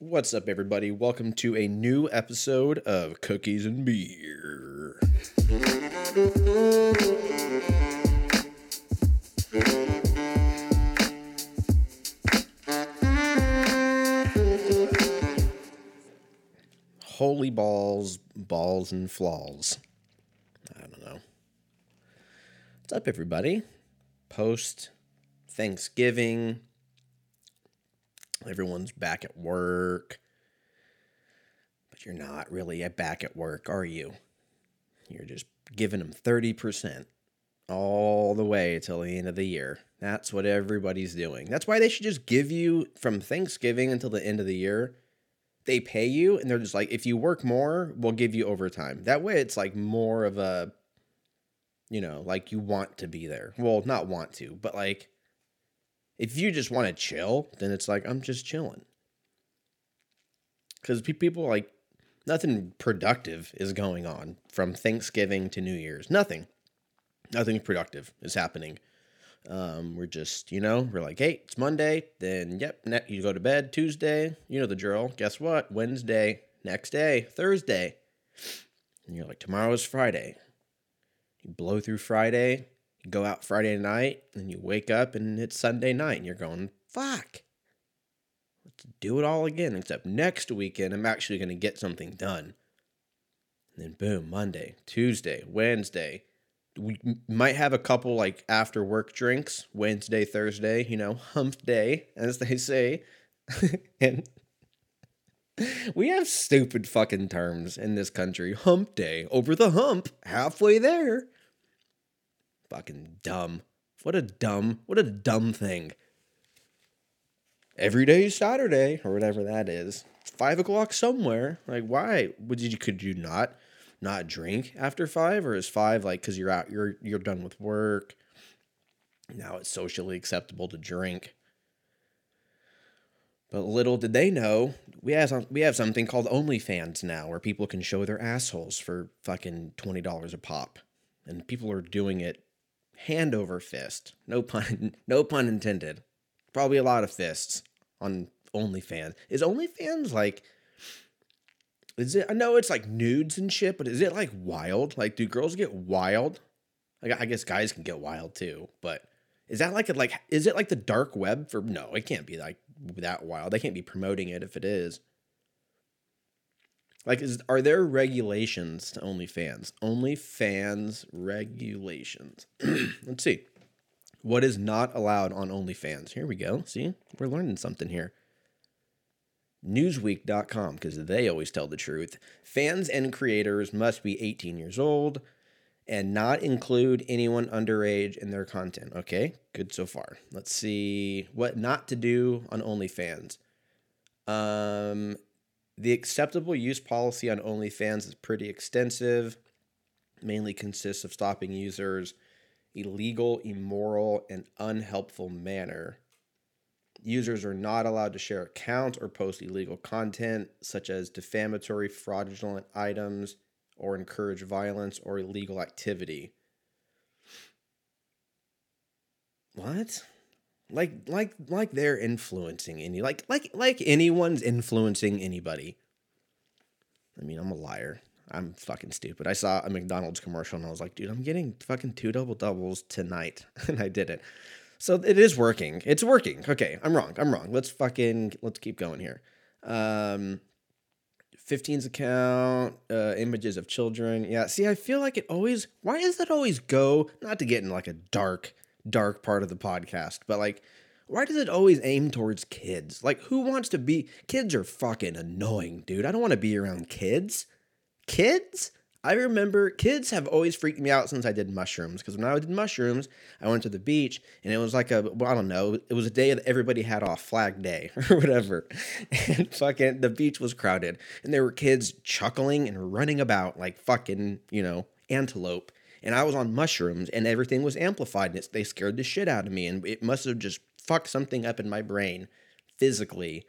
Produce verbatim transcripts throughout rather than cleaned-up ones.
What's up, everybody? Welcome to a new episode of Cookies and Beer. Holy balls, balls and flaws. I don't know. What's up, everybody? Post Thanksgiving. Everyone's back at work, but you're not really back at work, are you? You're just giving them thirty percent all the way till the end of the year. That's what everybody's doing. That's why they should just give you from Thanksgiving until the end of the year. They pay you, and they're just like, if you work more, we'll give you overtime. That way it's like more of a, you know, like you want to be there. Well, not want to, but like, if you just want to chill, then it's like, I'm just chilling. Because pe- people, like, nothing productive is going on from Thanksgiving to New Year's. Nothing. Nothing productive is happening. Um, we're just, you know, we're like, hey, it's Monday. Then, yep, ne- you go to bed Tuesday. You know the drill. Guess what? Wednesday, next day, Thursday. And you're like, tomorrow's Friday. You blow through Friday. Go out Friday night, and you wake up, and it's Sunday night, and you're going, fuck, let's do it all again, except next weekend, I'm actually going to get something done. And then, boom, Monday, Tuesday, Wednesday, we might have a couple, like, after-work drinks, Wednesday, Thursday, you know, hump day, as they say, and we have stupid fucking terms in this country, hump day, over the hump, halfway there. Fucking dumb. What a dumb, what a dumb thing. Every day is Saturday, or whatever that is. It's five o'clock somewhere. Like, why? Would you, could you not, not drink after five? Or is five like, cause you're out, you're, you're done with work. Now it's socially acceptable to drink. But little did they know, we have some, we have something called OnlyFans now, where people can show their assholes for fucking twenty dollars a pop. And people are doing it hand over fist. No pun, no pun intended. Probably a lot of fists on OnlyFans. Is OnlyFans like, is it, I know it's like nudes and shit, but is it like wild? Like, do girls get wild? Like, I guess guys can get wild too, but is that like, a, like, is it like the dark web for, no, it can't be like that wild. They can't be promoting it if it is. Like, is, are there regulations to OnlyFans? OnlyFans regulations. Let's see. What is not allowed on OnlyFans? Here we go. See? We're learning something here. Newsweek dot com, because they always tell the truth. Fans and creators must be eighteen years old and not include anyone underage in their content. Okay, good so far. Let's see what not to do on OnlyFans. Um... The acceptable use policy on OnlyFans is pretty extensive, mainly consists of stopping users illegal, immoral, and unhelpful manner. Users are not allowed to share accounts or post illegal content, such as defamatory, fraudulent items, or encourage violence or illegal activity. What? Like, like, like they're influencing any, like, like, like anyone's influencing anybody. I mean, I'm a liar. I'm fucking stupid. I saw a McDonald's commercial and I was like, dude, I'm getting fucking two double doubles tonight. And I did it. So it is working. It's working. Okay. I'm wrong. I'm wrong. Let's fucking, let's keep going here. Um, fifteen's account, uh, images of children. Yeah. See, I feel like it always, why does that always go, not to get in like a dark dark part of the podcast, but like, why does it always aim towards kids? Like, who wants to be, kids are fucking annoying, dude. I don't want to be around kids. Kids? I remember kids have always freaked me out since I did mushrooms, because when I did mushrooms, I went to the beach, and it was like a, well, I don't know, it was a day that everybody had off, Flag Day, or whatever, and fucking, the beach was crowded, and there were kids chuckling and running about like fucking, you know, antelope. And I was on mushrooms, and everything was amplified, and it's, they scared the shit out of me, and it must have just fucked something up in my brain physically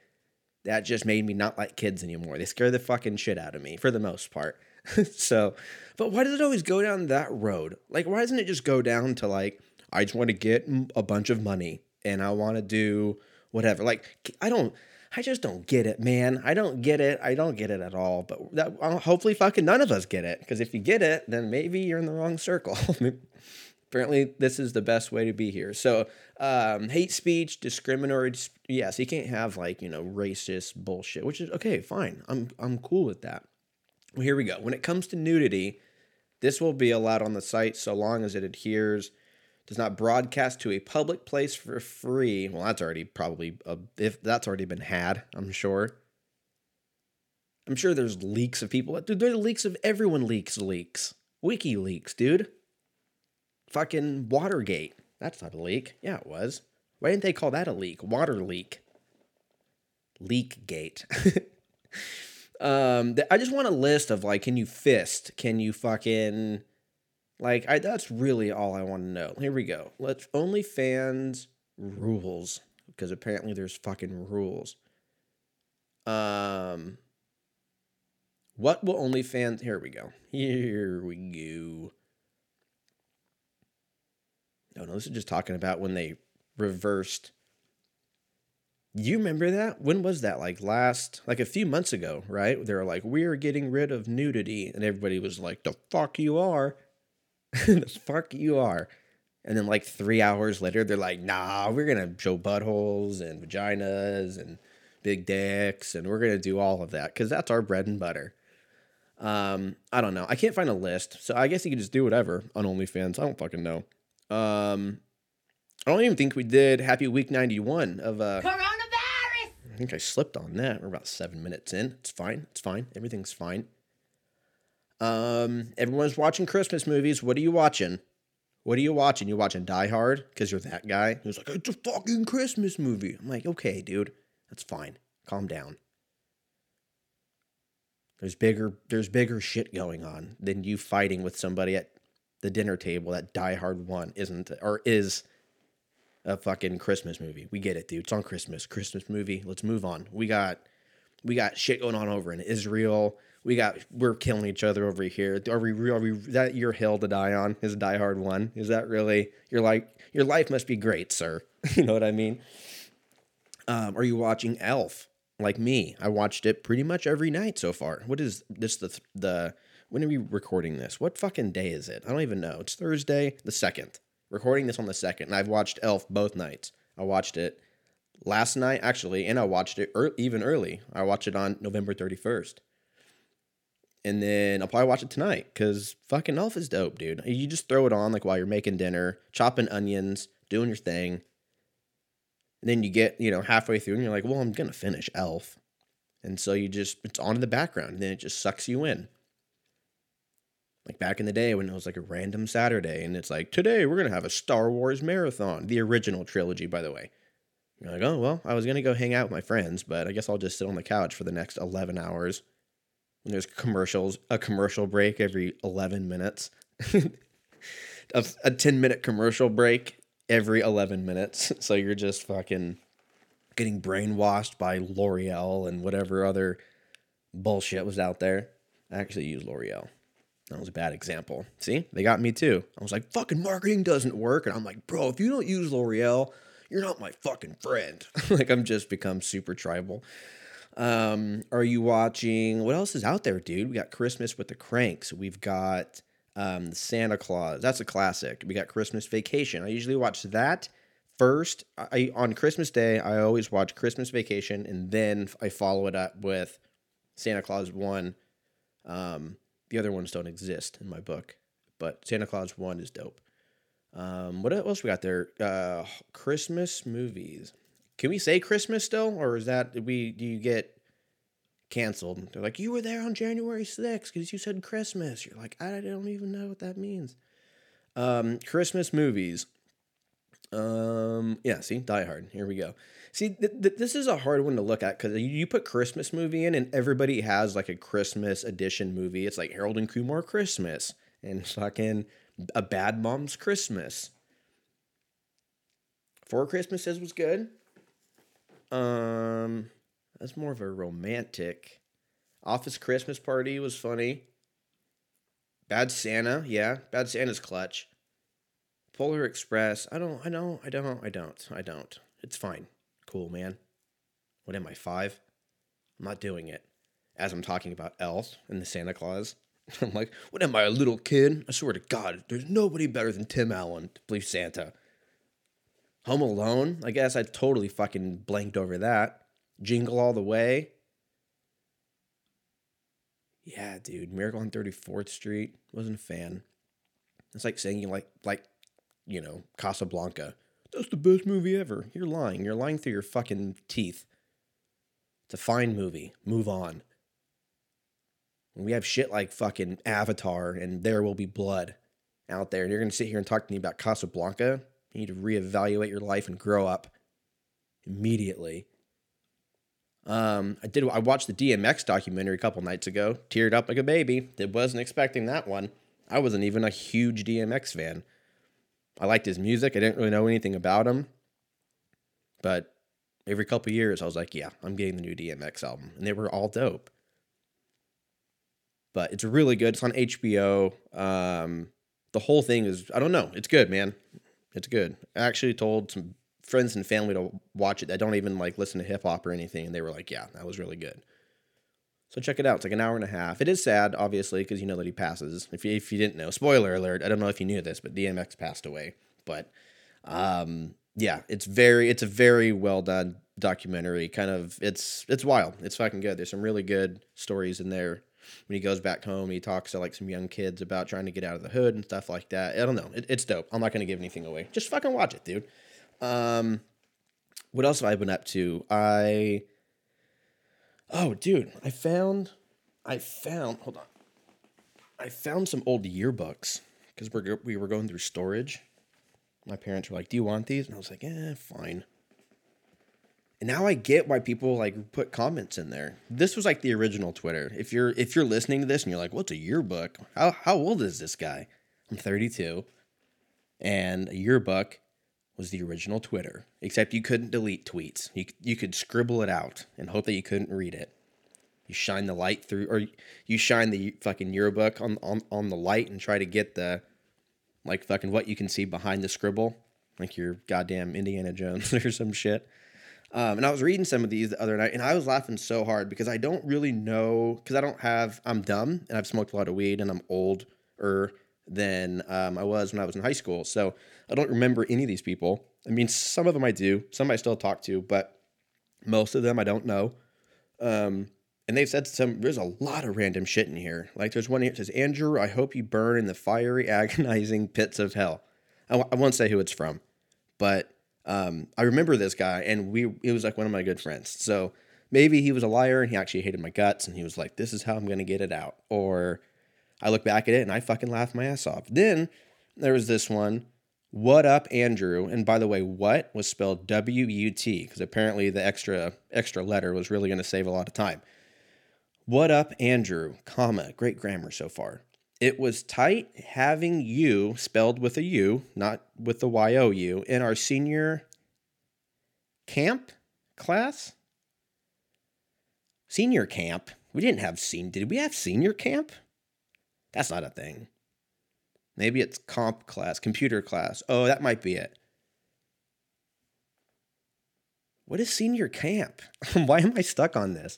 that just made me not like kids anymore. They scare the fucking shit out of me, for the most part. So, but why does it always go down that road? Like, why doesn't it just go down to, like, I just want to get a bunch of money, and I want to do whatever. Like, I don't, I just don't get it, man. I don't get it. I don't get it at all. But that, hopefully fucking none of us get it. Because if you get it, then maybe you're in the wrong circle. Apparently, this is the best way to be here. So um, hate speech, discriminatory. Yes, you can't have like, you know, racist bullshit, which is okay, fine. I'm I'm cool with that. Well, here we go. When it comes to nudity, this will be allowed on the site so long as it adheres, does not broadcast to a public place for free. Well, that's already probably, a, if that's already been had, I'm sure. I'm sure there's leaks of people. Dude, there are leaks of everyone leaks leaks. WikiLeaks, dude. Fucking Watergate. That's not a leak. Yeah, it was. Why didn't they call that a leak? Water leak. Leakgate. um, I just want a list of like, can you fist? Can you fucking... Like, I, that's really all I want to know. Here we go. Let's OnlyFans rules. Because apparently there's fucking rules. Um, what will OnlyFans... Here we go. Here we go. No, no, this is just talking about when they reversed. You remember that? When was that? Like last... Like a few months ago, right? They were like, we're getting rid of nudity. And everybody was like, the fuck you are. The fuck you are. And then like three hours later, they're like, nah, we're going to show buttholes and vaginas and big dicks. And we're going to do all of that because that's our bread and butter. Um, I don't know. I can't find a list. So I guess you can just do whatever on OnlyFans. I don't fucking know. Um, I don't even think we did Happy Week ninety-one of... Uh, Coronavirus! I think I slipped on that. We're about seven minutes in. It's fine. It's fine. Everything's fine. Um, everyone's watching Christmas movies. What are you watching? What are you watching? You watching Die Hard? Because you're that guy who's like, it's a fucking Christmas movie. I'm like, okay, dude, that's fine. Calm down. There's bigger, there's bigger shit going on than you fighting with somebody at the dinner table that Die Hard one isn't, or is a fucking Christmas movie. We get it, dude. It's on Christmas. Christmas movie. Let's move on. We got, we got shit going on over in Israel. We got, we're killing each other over here. Are we, are we, that your hill to die on is Die Hard one? Is that really, you're like, your life must be great, sir. You know what I mean? Um, are you watching Elf? Like me, I watched it pretty much every night so far. What is this, the, the, when are we recording this? What fucking day is it? I don't even know. It's Thursday, the second. Recording this on the second, and I've watched Elf both nights. I watched it last night, actually, and I watched it er- even early. I watched it on November thirty-first. And then I'll probably watch it tonight because fucking Elf is dope, dude. You just throw it on like while you're making dinner, chopping onions, doing your thing. And then you get, you know, halfway through and you're like, well, I'm going to finish Elf. And so you just, it's on in the background and then it just sucks you in. Like back in the day when it was like a random Saturday and it's like, today we're going to have a Star Wars marathon. The original trilogy, by the way. You're like, oh, well, I was going to go hang out with my friends, but I guess I'll just sit on the couch for the next eleven hours. When there's commercials, a commercial break every eleven minutes, a, a ten minute commercial break every eleven minutes. So you're just fucking getting brainwashed by L'Oreal and whatever other bullshit was out there. I actually used L'Oreal. That was a bad example. See, they got me too. I was like, fucking marketing doesn't work. And I'm like, bro, if you don't use L'Oreal, you're not my fucking friend. Like I'm just become super tribal. Um, are you watching, what else is out there, dude? We got Christmas with the Cranks. We've got, um, Santa Claus. That's a classic. We got Christmas Vacation. I usually watch that first. I, on Christmas Day, I always watch Christmas Vacation and then I follow it up with Santa Claus one. Um, the other ones don't exist in my book, but Santa Claus one is dope. Um, what else we got there? Uh, Christmas movies. Can we say Christmas still, or is that we? Do you get canceled? They're like, you were there on January sixth because you said Christmas. You're like, I don't even know what that means. Um, Christmas movies. Um, yeah, see, Die Hard. Here we go. See, th- th- this is a hard one to look at because you put Christmas movie in, and everybody has like a Christmas edition movie. It's like Harold and Kumar Christmas and fucking a Bad Mom's Christmas. Four Christmases was good. Um, that's more of a romantic. Office Christmas Party was funny. Bad Santa, yeah. Bad Santa's clutch. Polar Express. I don't, I don't, I don't, I don't, I don't. It's fine. Cool, man. What am I, five? I'm not doing it. As I'm talking about Elf and the Santa Claus, I'm like, what am I, a little kid? I swear to God, there's nobody better than Tim Allen to play Santa. Home Alone? I guess I totally fucking blanked over that. Jingle All the Way? Yeah, dude. Miracle on thirty-fourth Street. Wasn't a fan. It's like saying you like, like, you know, Casablanca. That's the best movie ever. You're lying. You're lying through your fucking teeth. It's a fine movie. Move on. And we have shit like fucking Avatar and There Will Be Blood out there. And you're going to sit here and talk to me about Casablanca? You need to reevaluate your life and grow up immediately. Um, I did. I watched the D M X documentary a couple nights ago. Teared up like a baby. I wasn't expecting that one. I wasn't even a huge D M X fan. I liked his music. I didn't really know anything about him. But every couple years, I was like, yeah, I'm getting the new D M X album. And they were all dope. But it's really good. It's on H B O. Um, the whole thing is, I don't know. It's good, man. It's good. I actually told some friends and family to watch it that don't even like listen to hip hop or anything. And they were like, yeah, that was really good. So check it out. It's like an hour and a half. It is sad, obviously, because you know that he passes. If you, if you didn't know, spoiler alert, I don't know if you knew this, but D M X passed away. But um, yeah, it's very, it's a very well done documentary. Kind of, it's it's wild. It's fucking good. There's some really good stories in there. When he goes back home, he talks to like some young kids about trying to get out of the hood and stuff like that. I don't know. It, it's dope. I'm not going to give anything away. Just fucking watch it, dude. Um, what else have I been up to? I... Oh, dude, I found, I found, hold on, I found some old yearbooks, because we we were going through storage. My parents were like, do you want these? And I was like, eh, fine. And now I get why people, like, put comments in there. This was, like, the original Twitter. If you're, if you're listening to this and you're like, what's a yearbook? How, how old is this guy? I'm thirty-two, and a yearbook was the original Twitter, except you couldn't delete tweets. You you could scribble it out and hope that you couldn't read it. You shine the light through, or you shine the fucking yearbook on, on, on the light and try to get the, like, fucking what you can see behind the scribble, like you're goddamn Indiana Jones or some shit. Um, and I was reading some of these the other night, and I was laughing so hard because I don't really know, because I don't have, I'm dumb, and I've smoked a lot of weed, and I'm older than um, I was when I was in high school. So I don't remember any of these people. I mean, some of them I do. Some I still talk to, but most of them I don't know. Um, and they've said some, there's a lot of random shit in here. Like there's one here that says, Andrew, I hope you burn in the fiery, agonizing pits of hell. I, w- I won't say who it's from, but um, I remember this guy, and we it was like one of my good friends. So maybe he was a liar and he actually hated my guts, and he was like, this is how I'm going to get it out. Or I look back at it and I fucking laugh my ass off. Then there was this one, what up, Andrew? And by the way, what was spelled W U T, because apparently the extra extra letter was really going to save a lot of time. What up, Andrew, comma, great grammar so far. It was tight having you spelled with a U, not with the Y O U, in our senior camp class? Senior camp? We didn't have senior, did we have senior camp? That's not a thing. Maybe it's comp class, computer class. Oh, that might be it. What is senior camp? Why am I stuck on this?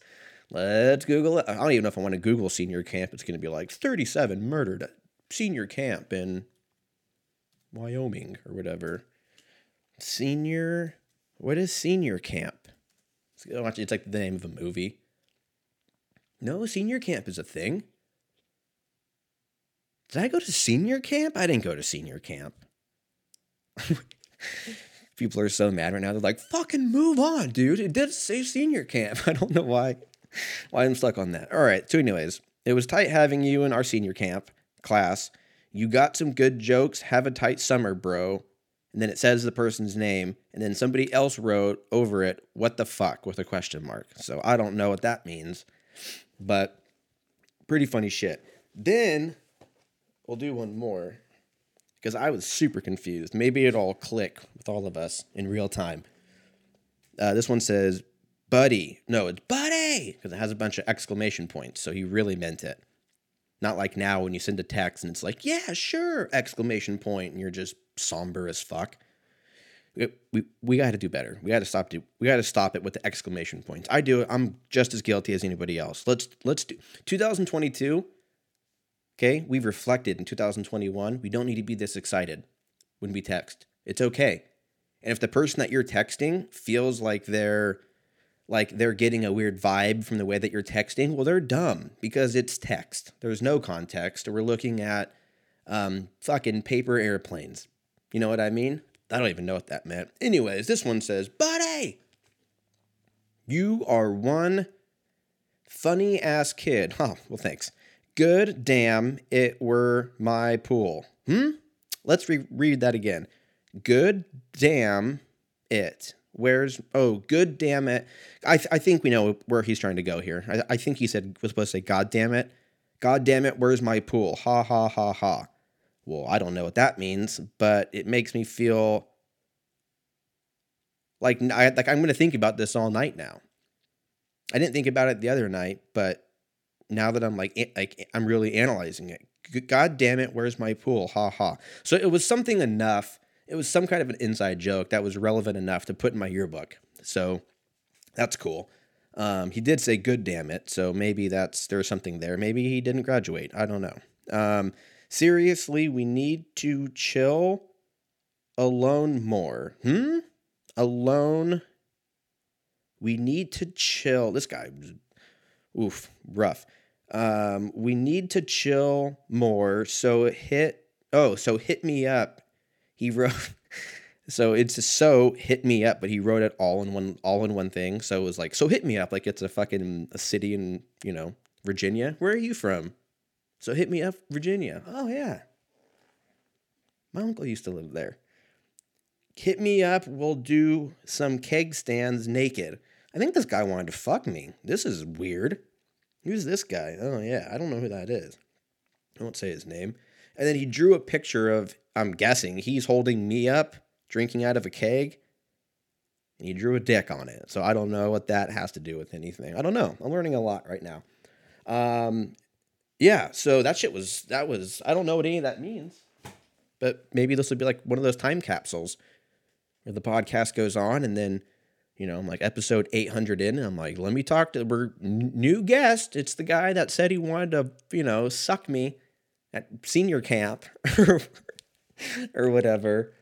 Let's Google it. I don't even know if I want to Google senior camp. It's going to be like thirty-seven murdered at senior camp in Wyoming or whatever. Senior, what is senior camp? It's like the name of a movie. No, senior camp is a thing. Did I go to senior camp? I didn't go to senior camp. People are so mad right now. They're like, fucking move on, dude. It did say senior camp. I don't know why, why I'm stuck on that. All right. So anyways, it was tight having you in our senior camp class. You got some good jokes. Have a tight summer, bro. And then it says the person's name. And then somebody else wrote over it, what the fuck, with a question mark. So I don't know what that means. But pretty funny shit. Then we'll do one more, because I was super confused. Maybe it'll all click with all of us in real time. Uh, this one says, buddy. No, it's buddy, because it has a bunch of exclamation points, so he really meant it. Not like now when you send a text and it's like, yeah, sure, exclamation point, and you're just somber as fuck. It, we we got to do better. We got to stop. Do, we got to stop it with the exclamation points. I do. I'm just as guilty as anybody else. Let's let's do twenty twenty-two. Okay, we've reflected in two thousand twenty-one. We don't need to be this excited when we text. It's okay. And if the person that you're texting feels like they're like they're getting a weird vibe from the way that you're texting, well, they're dumb because it's text. There's no context. We're looking at um, fucking paper airplanes. You know what I mean? I don't even know what that meant. Anyways, this one says, buddy, you are one funny ass kid. Oh, well, thanks. Good damn it were my pool. Hmm? Let's reread that again. Good damn it. Where's, oh, good damn it. I th- I think we know where he's trying to go here. I, I think he said, was supposed to say, God damn it. God damn it, where's my pool? Ha, ha, ha, ha. Well, I don't know what that means, but it makes me feel like, I, like I'm going to think about this all night now. I didn't think about it the other night, but now that I'm like, like I'm really analyzing it. God damn it, where's my pool? Ha, ha. So it was something enough. It was some kind of an inside joke that was relevant enough to put in my yearbook. So that's cool. Um, he did say, good damn it. So maybe that's, there's something there. Maybe he didn't graduate. I don't know. Um, Seriously, we need to chill alone more. Hmm? Alone. We need to chill. This guy, oof, rough. Um, we need to chill more. So it hit, oh, so hit me up. He wrote, so it's a, so hit me up, but he wrote it all in one, all in one thing. So it was like, so hit me up. Like it's a fucking a city in, you know, Virginia. Where are you from? So hit me up, Virginia. Oh, yeah. My uncle used to live there. Hit me up. We'll do some keg stands naked. I think this guy wanted to fuck me. This is weird. Who's this guy? Oh, yeah. I don't know who that is. I won't say his name. And then he drew a picture of, I'm guessing, he's holding me up, drinking out of a keg. And he drew a dick on it. So I don't know what that has to do with anything. I don't know. I'm learning a lot right now. Um... Yeah, so that shit was, that was, I don't know what any of that means, but maybe this would be like one of those time capsules where the podcast goes on and then, you know, I'm like episode eight hundred in and I'm like, let me talk to our new guest. It's the guy that said he wanted to, you know, suck me at senior camp or whatever.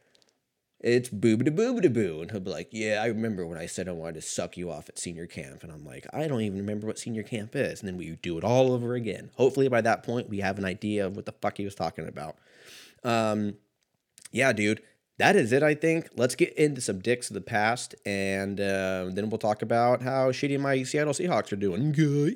It's boob-a-da-boob-a-da-boo. And he'll be like, yeah, I remember when I said I wanted to suck you off at senior camp. And I'm like, I don't even remember what senior camp is. And then we do it all over again. Hopefully by that point, we have an idea of what the fuck he was talking about. Um, yeah, dude, that is it, I think. Let's get into some dicks of the past. And uh, then we'll talk about how shitty my Seattle Seahawks are doing. Good.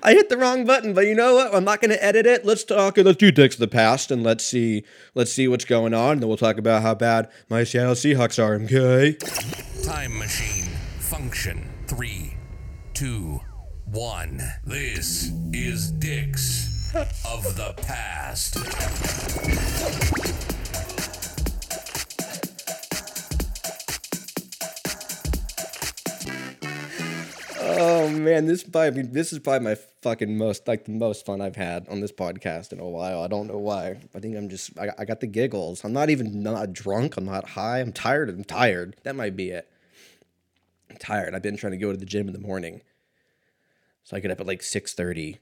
I hit the wrong button, but you know what? I'm not going to edit it. Let's talk. Let's do dicks of the past, and let's see. Let's see what's going on. And then we'll talk about how bad my Seattle Seahawks are. Okay. Time machine function three, two, one. This is dicks of the past. Oh man, this is probably this is probably my fucking most like the most fun I've had on this podcast in a while. I don't know why. I think I'm just I, I got the giggles. I'm not even not drunk. I'm not high. I'm tired. I'm tired. That might be it. I'm tired. I've been trying to go to the gym in the morning, so I get up at like six thirty.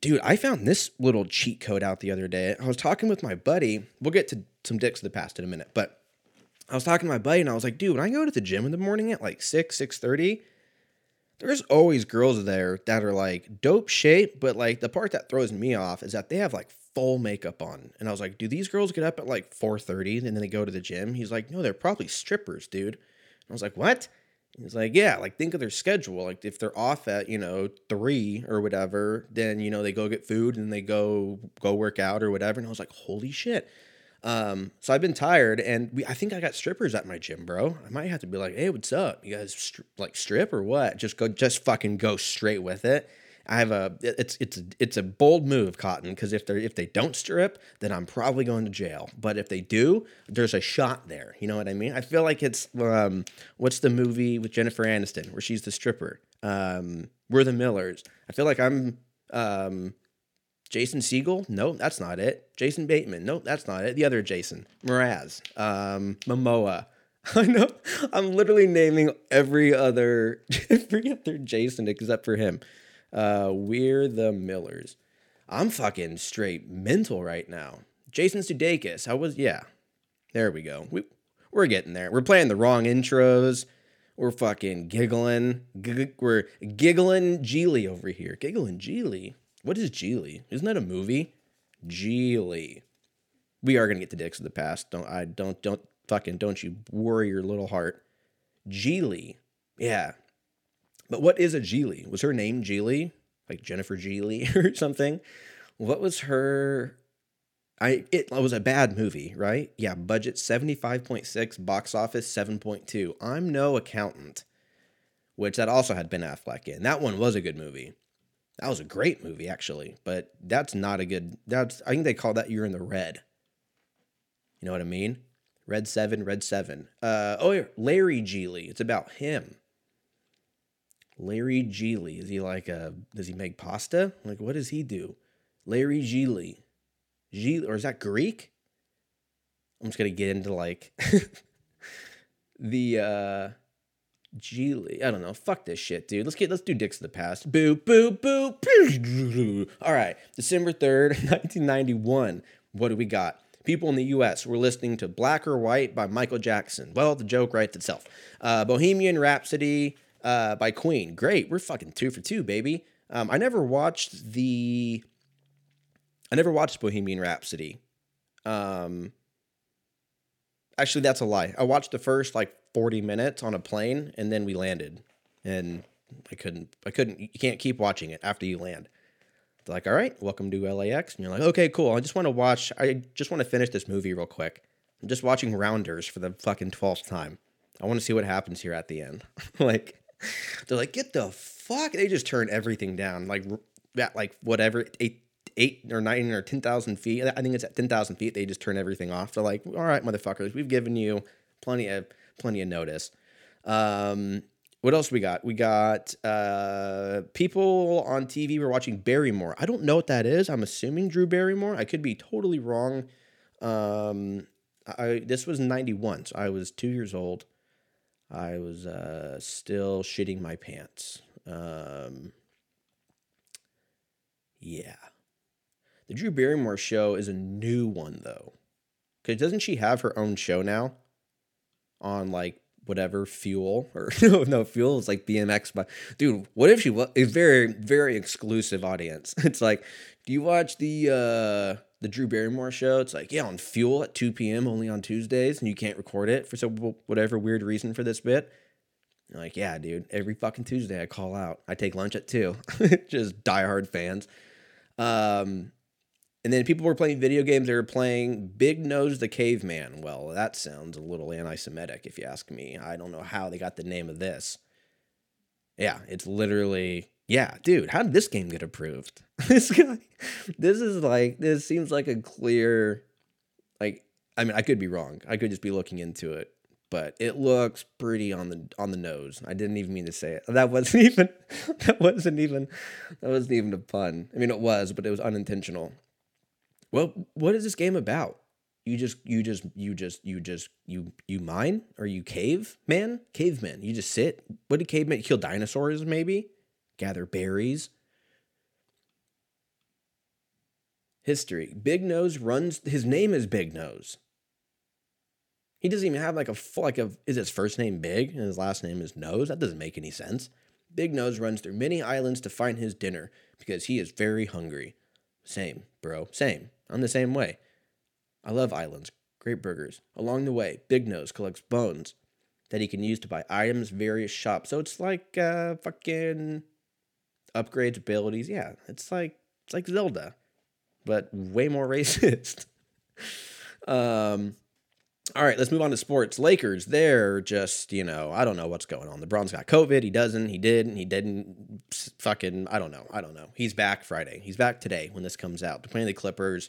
Dude, I found this little cheat code out the other day. I was talking with my buddy. We'll get to some dicks of the past in a minute, but I was talking to my buddy and I was like, dude, when I go to the gym in the morning at like six, six thirty. There's always girls there that are like dope shape, but like the part that throws me off is that they have like full makeup on. And I was like, do these girls get up at like four thirty and then they go to the gym? He's like, no, they're probably strippers, dude. And I was like, what? He's like, yeah, like think of their schedule. Like if they're off at, you know, three or whatever, then, you know, they go get food and they go, go work out or whatever. And I was like, holy shit. Um, so I've been tired and we, I think I got strippers at my gym, bro. I might have to be like, hey, what's up? You guys stri- like strip or what? Just go, just fucking go straight with it. I have a, it's, it's, it's a bold move, Cotton. Cause if they're, if they don't strip, then I'm probably going to jail. But if they do, there's a shot there. You know what I mean? I feel like it's, um, what's the movie with Jennifer Aniston where she's the stripper? um, We're the Millers. I feel like I'm um, Jason Segel. No, that's not it. Jason Bateman. No, that's not it. The other Jason. Mraz. Um, Momoa. I know. I'm literally naming every other every other Jason except for him. Uh, We're the Millers. I'm fucking straight mental right now. Jason Sudeikis. I was, yeah. There we go. We, we're getting there. We're playing the wrong intros. We're fucking giggling. G- we're giggling Geely over here. Giggling Geely? What is Geely? Isn't that a movie? Geely. We are going to get to Dicks of the Past. Don't, I don't, don't fucking, don't you worry your little heart. Geely. Yeah. But what is a Geely? Was her name Geely? Like Jennifer Geely or something? What was her... I it was a bad movie, right? Yeah, budget seventy-five point six, box office seven point two. I'm No Accountant, which that also had Ben Affleck in. That one was a good movie. That was a great movie, actually. But that's not a good... That's I think they call that You're in the Red. You know what I mean? Red seven, Red seven. Uh, oh, yeah, Larry Geely. It's about him. Larry Geely. Is he like a... Does he make pasta? Like, what does he do? Larry Geely. G, or is that Greek? I'm just going to get into like the uh, Geely. I don't know. Fuck this shit, dude. Let's get, let's do Dicks of the Past. Boo, boo, boo. All right. December third, nineteen ninety-one. What do we got? People in the U S were listening to Black or White by Michael Jackson. Well, the joke writes itself. Uh, Bohemian Rhapsody uh, by Queen. Great. We're fucking two for two, baby. Um, I never watched the... I never watched Bohemian Rhapsody. Um, actually, that's a lie. I watched the first like forty minutes on a plane, and then we landed, and I couldn't. I couldn't. You can't keep watching it after you land. They're like, all right, welcome to L A X, and you're like, okay, cool. I just want to watch. I just want to finish this movie real quick. I'm just watching Rounders for the fucking twelfth time. I want to see what happens here at the end. Like, they're like, get the fuck. They just turn everything down. Like that. Like whatever. Eight. Eight or nine or ten thousand feet. I think it's at ten thousand feet. They just turn everything off. They're like, "All right, motherfuckers, we've given you plenty of plenty of notice." Um, what else we got? We got uh, people on T V were watching Barrymore. I don't know what that is. I'm assuming Drew Barrymore. I could be totally wrong. Um, I this was ninety-one, so I was two years old. I was uh, still shitting my pants. Um, yeah. The Drew Barrymore show is a new one, though. Because doesn't she have her own show now? On, like, whatever, Fuel? Or no, no, Fuel is like D M X. But, dude, what if she was... A very, very exclusive audience. It's like, do you watch the uh, the Drew Barrymore show? It's like, yeah, on Fuel at two p.m. only on Tuesdays, and you can't record it for so whatever weird reason for this bit. You're like, yeah, dude, every fucking Tuesday I call out. I take lunch at two. Just diehard fans. Um... And then people were playing video games. They were playing Big Nose the Caveman. Well, that sounds a little anti-Semitic, if you ask me. I don't know how they got the name of this. Yeah, it's literally... Yeah, dude, how did this game get approved? This guy... This is like... This seems like a clear... Like, I mean, I could be wrong. I could just be looking into it. But it looks pretty on the on the nose. I didn't even mean to say it. That wasn't even... That wasn't even... That wasn't even a pun. I mean, it was, but it was unintentional. Well, what is this game about? You just, you just, you just, you just, you, you mine? Are you cave man? Caveman. You just sit? What did cavemen kill dinosaurs, maybe? Gather berries? History. Big Nose runs, his name is Big Nose. He doesn't even have like a, like a, is his first name Big and his last name is Nose? That doesn't make any sense. Big Nose runs through many islands to find his dinner because he is very hungry. Same, bro. Same. I'm the same way. I love islands. Great burgers. Along the way, Big Nose collects bones that he can use to buy items, various shops. So it's like uh, fucking upgrades, abilities. Yeah, it's like it's like Zelda, but way more racist. um, all right, let's move on to sports. Lakers, they're just, you know, I don't know what's going on. LeBron's got COVID. He doesn't. He didn't. He didn't. Fucking, I don't know. I don't know. He's back Friday. He's back today when this comes out. They're playing the Clippers.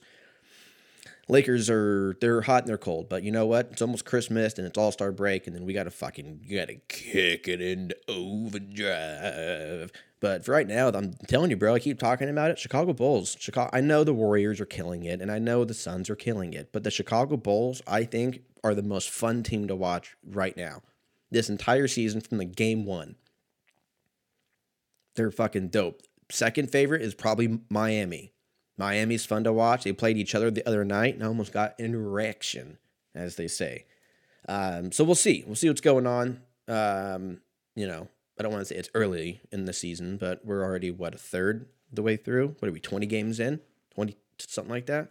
Lakers are, they're hot and they're cold, but you know what? It's almost Christmas and it's All-Star break, and then we got to fucking, you got to kick it into overdrive. But for right now, I'm telling you, bro, I keep talking about it. Chicago Bulls. Chicago. I know the Warriors are killing it, and I know the Suns are killing it, but the Chicago Bulls, I think, are the most fun team to watch right now. This entire season from the game one. They're fucking dope. Second favorite is probably Miami. Miami's fun to watch. They played each other the other night and almost got an erection, as they say. Um, so we'll see. We'll see what's going on. Um, you know, I don't want to say it's early in the season, but we're already, what, a third the way through? What are we, twenty games in? twenty, something like that?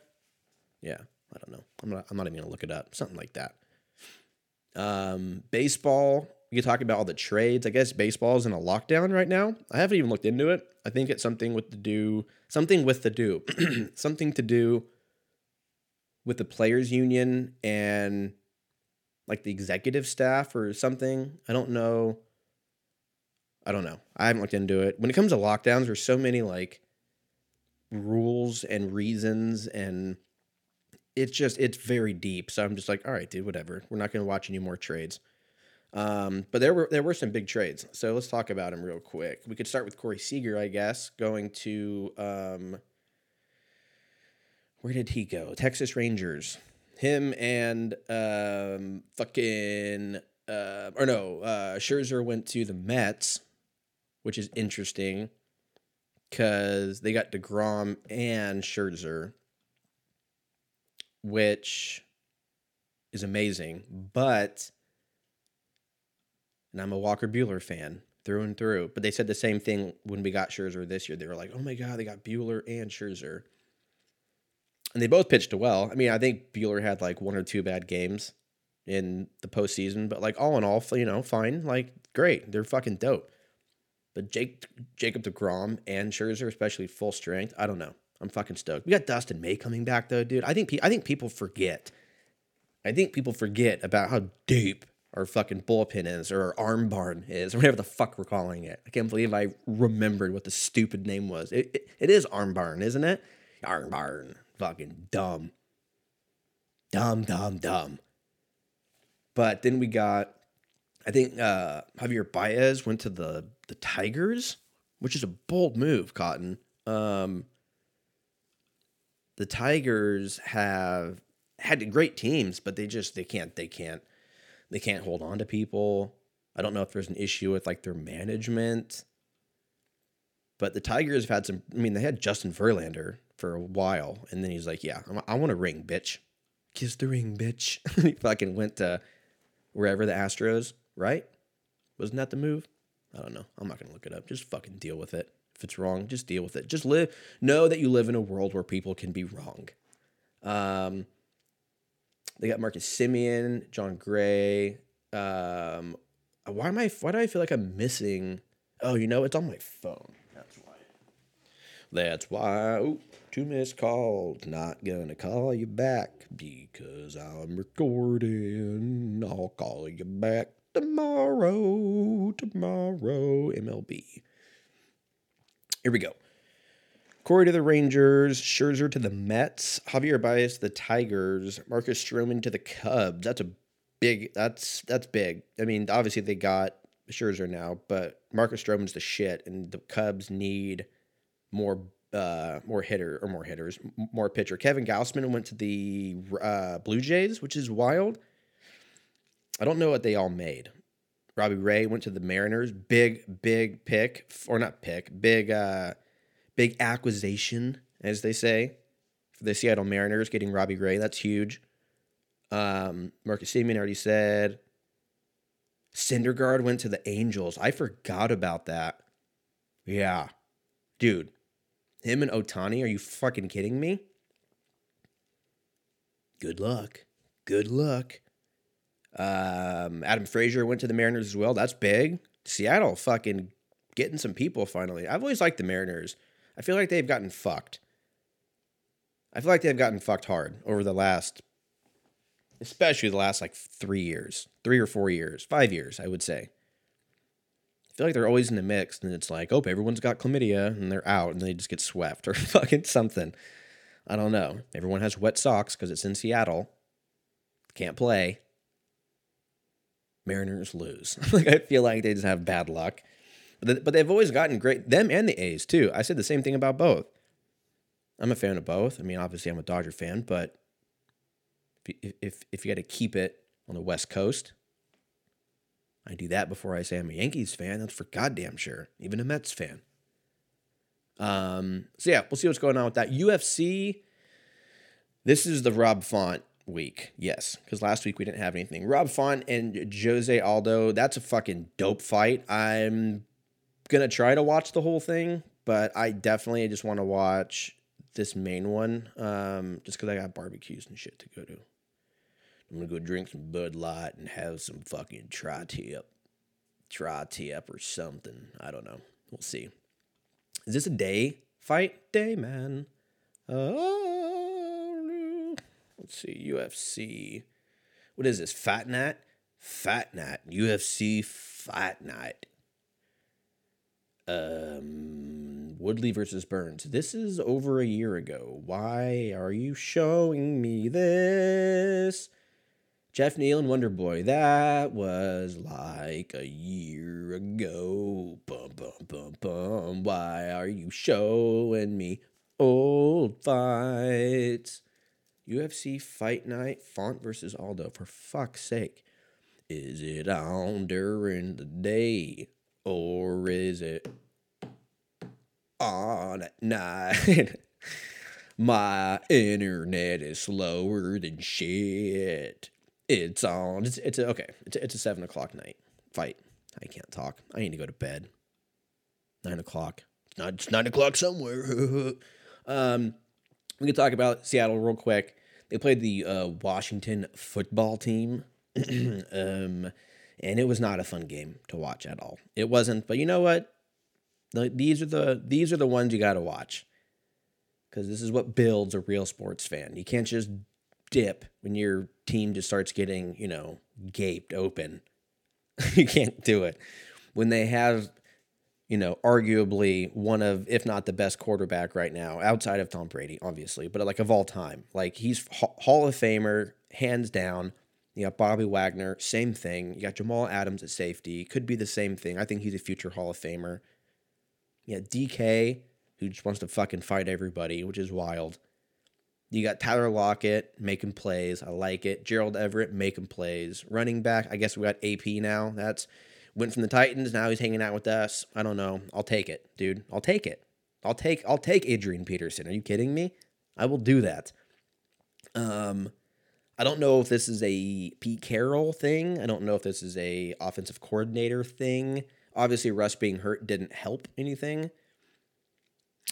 Yeah, I don't know. I'm not, I'm not even going to look it up. Something like that. Um, baseball, you talk about all the trades. I guess baseball is in a lockdown right now. I haven't even looked into it. I think it's something with the do, something with the do, something to do with the players union and like the executive staff or something. I don't know. I don't know. I haven't looked into it. When it comes to lockdowns, there's so many like rules and reasons, and it's just, it's very deep. So I'm just like, all right, dude, whatever. We're not going to watch any more trades. Um, but there were, there were some big trades. So let's talk about them real quick. We could start with Corey Seager, I guess, going to, um, where did he go? Texas Rangers, him and, um, fucking, uh, or no, uh, Scherzer went to the Mets, which is interesting because they got DeGrom and Scherzer, which is amazing, but, and I'm a Walker Buehler fan through and through, but they said the same thing when we got Scherzer this year. They were like, oh my God, they got Buehler and Scherzer. And they both pitched well. I mean, I think Buehler had like one or two bad games in the postseason, but like all in all, you know, fine, like great. They're fucking dope. But Jake, Jacob DeGrom and Scherzer, especially full strength, I don't know. I'm fucking stoked. We got Dustin May coming back though, dude. I think pe- I think people forget. I think people forget about how deep our fucking bullpen is, or our arm barn is, or whatever the fuck we're calling it. I can't believe I remembered what the stupid name was. It it, it is arm barn, isn't it? Arm barn, fucking dumb, dumb, dumb, dumb. But then we got, I think uh, Javier Baez went to the the Tigers, which is a bold move, Cotton. Um, the Tigers have had great teams, but they just they can't they can't. They can't hold on to people. I don't know if there's an issue with like their management, but the Tigers have had some, I mean, they had Justin Verlander for a while. And then he's like, yeah, I'm, I want a ring, bitch. Kiss the ring, bitch. He fucking went to wherever, the Astros, right? Wasn't that the move? I don't know. I'm not going to look it up. Just fucking deal with it. If it's wrong, just deal with it. Just live, know that you live in a world where people can be wrong. Um, They got Marcus Simeon, John Gray. Um, why am I? Why do I feel like I'm missing? Oh, you know, it's on my phone. That's why. That's why. Ooh, two missed calls. Not gonna call you back because I'm recording. I'll call you back tomorrow. Tomorrow, M L B. Here we go. Corey to the Rangers, Scherzer to the Mets, Javier Baez to the Tigers, Marcus Stroman to the Cubs. That's a big, that's that's big. I mean, obviously they got Scherzer now, but Marcus Stroman's the shit, and the Cubs need more uh, more hitter or more hitters, more pitcher. Kevin Gausman went to the uh, Blue Jays, which is wild. I don't know what they all made. Robbie Ray went to the Mariners. Big, big pick, or not pick, big... Uh, Big acquisition, as they say, for the Seattle Mariners, getting Robbie Ray. That's huge. Um, Marcus Simeon already said. Syndergaard went to the Angels. I forgot about that. Yeah. Dude, him and Otani, are you fucking kidding me? Good luck. Good luck. Um, Adam Frazier went to the Mariners as well. That's big. Seattle fucking getting some people finally. I've always liked the Mariners. I feel like they've gotten fucked. I feel like they've gotten fucked hard over the last, especially the last like three years, three or four years, five years, I would say. I feel like they're always in the mix, and it's like, oh, everyone's got chlamydia, and they're out, and they just get swept or fucking something. I don't know. Everyone has wet socks because it's in Seattle. Can't play. Mariners lose. Like, I feel like they just have bad luck. But but they've always gotten great, them and the A's too. I said the same thing about both. I'm a fan of both. I mean, obviously I'm a Dodger fan, but if if, if you had to keep it on the West Coast, I do that before I say I'm a Yankees fan. That's for goddamn sure. Even a Mets fan. Um, so yeah, we'll see what's going on with that. U F C, this is the Rob Font week. Yes, because last week we didn't have anything. Rob Font and Jose Aldo, that's a fucking dope fight. I'm going to try to watch the whole thing, but I definitely just want to watch this main one um, just because I got barbecues and shit to go to. I'm going to go drink some Bud Light and have some fucking tri-tip. Tri-tip or something. I don't know. We'll see. Is this a day fight? Day, man. Oh, let's see. U F C. What is this? Fight night? Fight night. U F C fight night. Um, Woodley versus Burns. This is over a year ago. Why are you showing me this? Jeff Neal and Wonder Boy. That was like a year ago. Bum, bum, bum, bum. Why are you showing me old fights? U F C Fight Night, Font versus Aldo. For fuck's sake. Is it on during the day? Or is it on at night? My internet is slower than shit. It's on. It's, it's a, okay. It's a, it's a seven o'clock night fight. I can't talk. I need to go to bed. Nine o'clock. It's not. It's nine o'clock somewhere. um, we can talk about Seattle real quick. They played the uh, Washington football team, um, and it was not a fun game to watch at all. It wasn't. But you know what? The, these are the these are the ones you got to watch, because this is what builds a real sports fan. You can't just dip when your team just starts getting, you know, gaped open. You can't do it. When they have, you know, arguably one of, if not the best quarterback right now, outside of Tom Brady, obviously, but like of all time. Like, he's Hall of Famer, hands down. You got Bobby Wagner, same thing. You got Jamal Adams at safety. Could be the same thing. I think he's a future Hall of Famer. You got D K, who just wants to fucking fight everybody, which is wild. You got Tyler Lockett making plays. I like it. Gerald Everett making plays. Running back, I guess we got A P now. That's went from the Titans. Now he's hanging out with us. I don't know. I'll take it, dude. I'll take it. I'll take I'll take Adrian Peterson. Are you kidding me? I will do that. Um, I don't know if this is a Pete Carroll thing. I don't know if this is a offensive coordinator thing. Obviously, Russ being hurt didn't help anything.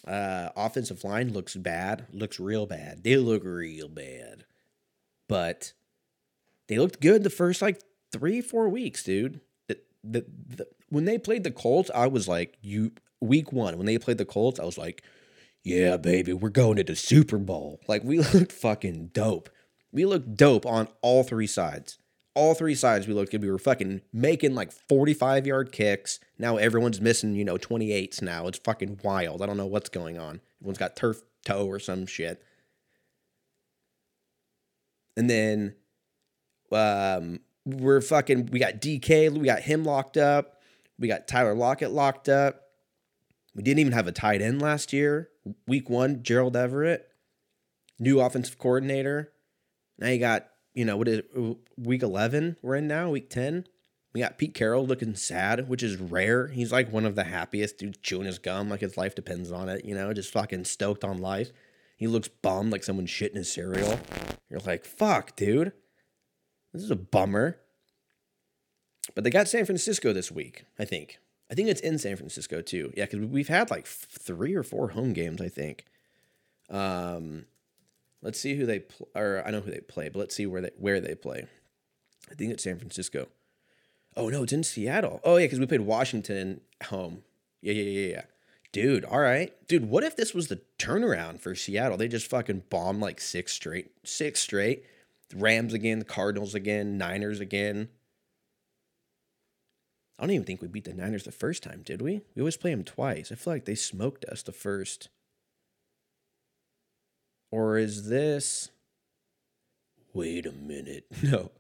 Uh, offensive line looks bad, looks real bad. They look real bad, but they looked good the first like three, four weeks, dude. The, the, the, when they played the Colts, I was like, you week one, when they played the Colts, I was like, yeah, baby, we're going to the Super Bowl. Like, we looked fucking dope. We looked dope on all three sides. All three sides we looked good. We were fucking making like forty-five yard kicks. Now everyone's missing, you know, twenty-eights now. It's fucking wild. I don't know what's going on. Everyone's got turf toe or some shit. And then um, we're fucking, we got D K, we got him locked up. We got Tyler Lockett locked up. We didn't even have a tight end last year. Week one, Gerald Everett, new offensive coordinator. Now you got, you know, what is week eleven we're in now, week ten. We got Pete Carroll looking sad, which is rare. He's like one of the happiest dudes, chewing his gum like his life depends on it, you know, just fucking stoked on life. He looks bummed, like someone shitting his cereal. You're like, fuck, dude. This is a bummer. But they got San Francisco this week, I think. I think it's in San Francisco, too. Yeah, because we've had like three or four home games, I think. Um... Let's see who they pl- or I know who they play, but let's see where they where they play. I think it's San Francisco. Oh no, it's in Seattle. Oh yeah, because we played Washington home. Yeah, yeah, yeah, yeah. Dude, all right, dude. What if this was the turnaround for Seattle? They just fucking bombed like six straight, six straight. The Rams again, the Cardinals again, Niners again. I don't even think we beat the Niners the first time, did we? We always play them twice. I feel like they smoked us the first. Or is this... Wait a minute. No.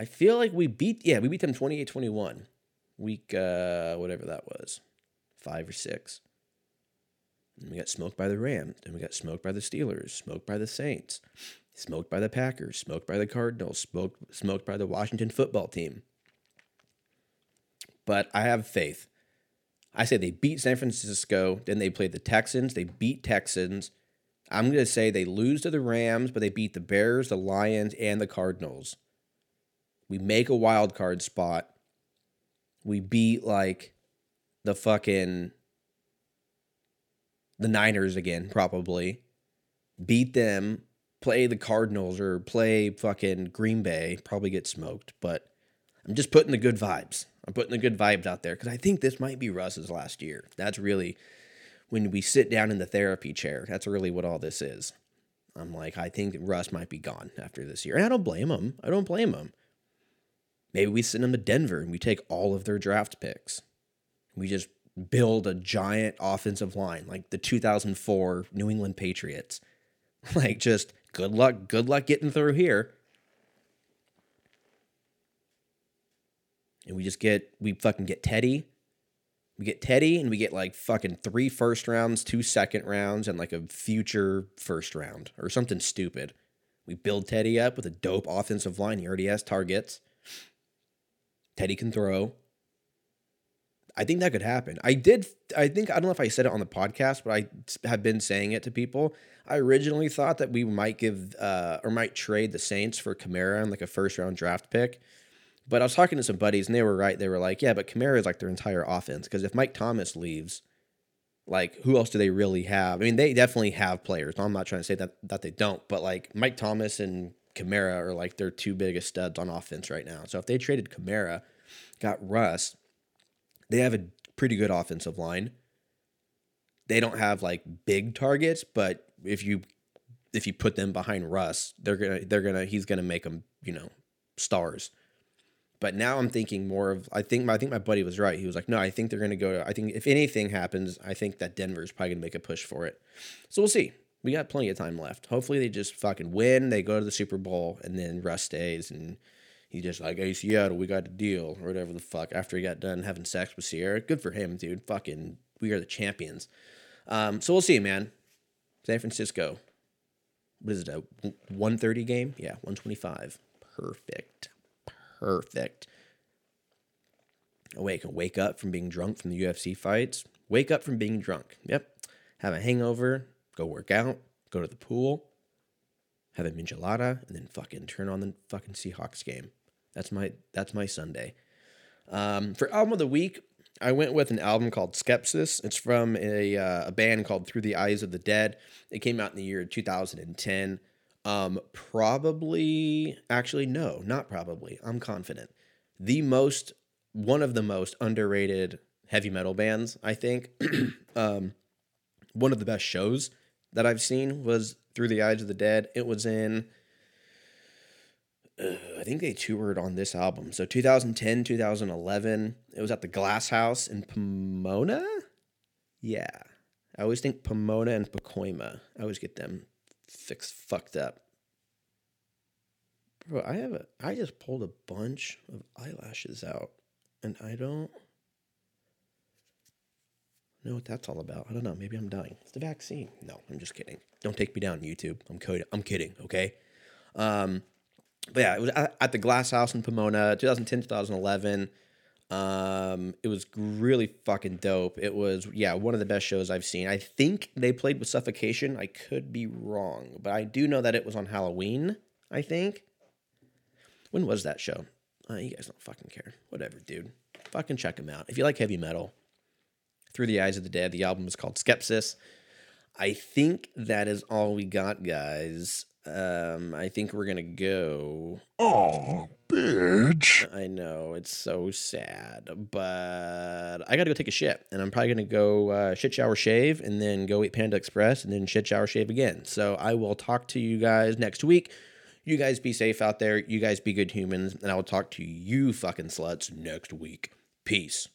I feel like we beat... Yeah, we beat them twenty-eight twenty-one. Week, uh, whatever that was. Five or six. And we got smoked by the Rams. And we got smoked by the Steelers. Smoked by the Saints. Smoked by the Packers. Smoked by the Cardinals. Smoked, smoked by the Washington football team. But I have faith. I say they beat San Francisco. Then they played the Texans. They beat Texans. I'm going to say they lose to the Rams, but they beat the Bears, the Lions, and the Cardinals. We make a wild card spot. We beat, like, the fucking... the Niners again, probably. Beat them. Play the Cardinals or play fucking Green Bay. Probably get smoked, but I'm just putting the good vibes. I'm putting the good vibes out there because I think this might be Russ's last year. That's really... when we sit down in the therapy chair, that's really what all this is. I'm like, I think Russ might be gone after this year. And I don't blame him. I don't blame him. Maybe we send him to Denver and we take all of their draft picks. We just build a giant offensive line, like the two thousand four New England Patriots. Like, just good luck, good luck getting through here. And we just get, we fucking get Teddy. We get Teddy, and we get, like, fucking three first rounds, two second rounds, and, like, a future first round or something stupid. We build Teddy up with a dope offensive line. He already has targets. Teddy can throw. I think that could happen. I did, I think, I don't know if I said it on the podcast, but I have been saying it to people. I originally thought that we might give, uh, or might trade the Saints for Kamara and, like, a first-round draft pick. But I was talking to some buddies, and they were right. They were like, yeah, but Kamara is like their entire offense. Because if Mike Thomas leaves, like, who else do they really have? I mean, they definitely have players. I'm not trying to say that that they don't. But, like, Mike Thomas and Kamara are, like, their two biggest studs on offense right now. So if they traded Kamara, got Russ, they have a pretty good offensive line. They don't have, like, big targets. But if you if you put them behind Russ, they're gonna they're gonna he's gonna make them, you know, stars. But now I'm thinking more of, I think my, I think my buddy was right. He was like, no, I think they're going to go to, I think if anything happens, I think that Denver's probably going to make a push for it. So we'll see. We got plenty of time left. Hopefully they just fucking win. They go to the Super Bowl and then Russ stays and he's just like, hey, Seattle, we got a deal or whatever the fuck. After he got done having sex with Sierra. Good for him, dude. Fucking, we are the champions. Um, so we'll see, man. San Francisco. What is it? A one thirty game? Yeah. one twenty-five. Perfect. Perfect. Awake. Wake up from being drunk from the U F C fights. Wake up from being drunk. Yep. Have a hangover. Go work out. Go to the pool. Have a michelada, and then fucking turn on the fucking Seahawks game. That's my that's my Sunday. Um, for album of the week, I went with an album called Skepsis. It's from a uh, a band called Through the Eyes of the Dead. It came out in the year two thousand ten. Um, probably, actually, no, not probably. I'm confident. The most, one of the most underrated heavy metal bands, I think. um, one of the best shows that I've seen was Through the Eyes of the Dead. It was in, uh, I think they toured on this album. So two thousand ten, two thousand eleven, it was at the Glass House in Pomona. Yeah. I always think Pomona and Pacoima. I always get them fix fucked up. Bro, I have a I just pulled a bunch of eyelashes out and I don't know what that's all about. I don't know. Maybe I'm dying. It's the vaccine. No, I'm just kidding. Don't take me down, YouTube. I'm kidding. I'm kidding, okay? Um but yeah, it was at, at the Glass House in Pomona, twenty ten, twenty eleven. Um, it was really fucking dope. It was, yeah, one of the best shows I've seen. I think they played with Suffocation. I could be wrong, but I do know that it was on Halloween, I think. When was that show? Uh, you guys don't fucking care. Whatever, dude. Fucking check them out. If you like heavy metal, Through the Eyes of the Dead, the album is called Skepsis. I think that is all we got, guys. Um, I think we're gonna go. Oh, bitch! I know it's so sad, but I gotta go take a shit, and I'm probably gonna go uh, shit, shower, shave, and then go eat Panda Express, and then shit, shower, shave again. So I will talk to you guys next week. You guys be safe out there. You guys be good humans, and I will talk to you fucking sluts next week. Peace.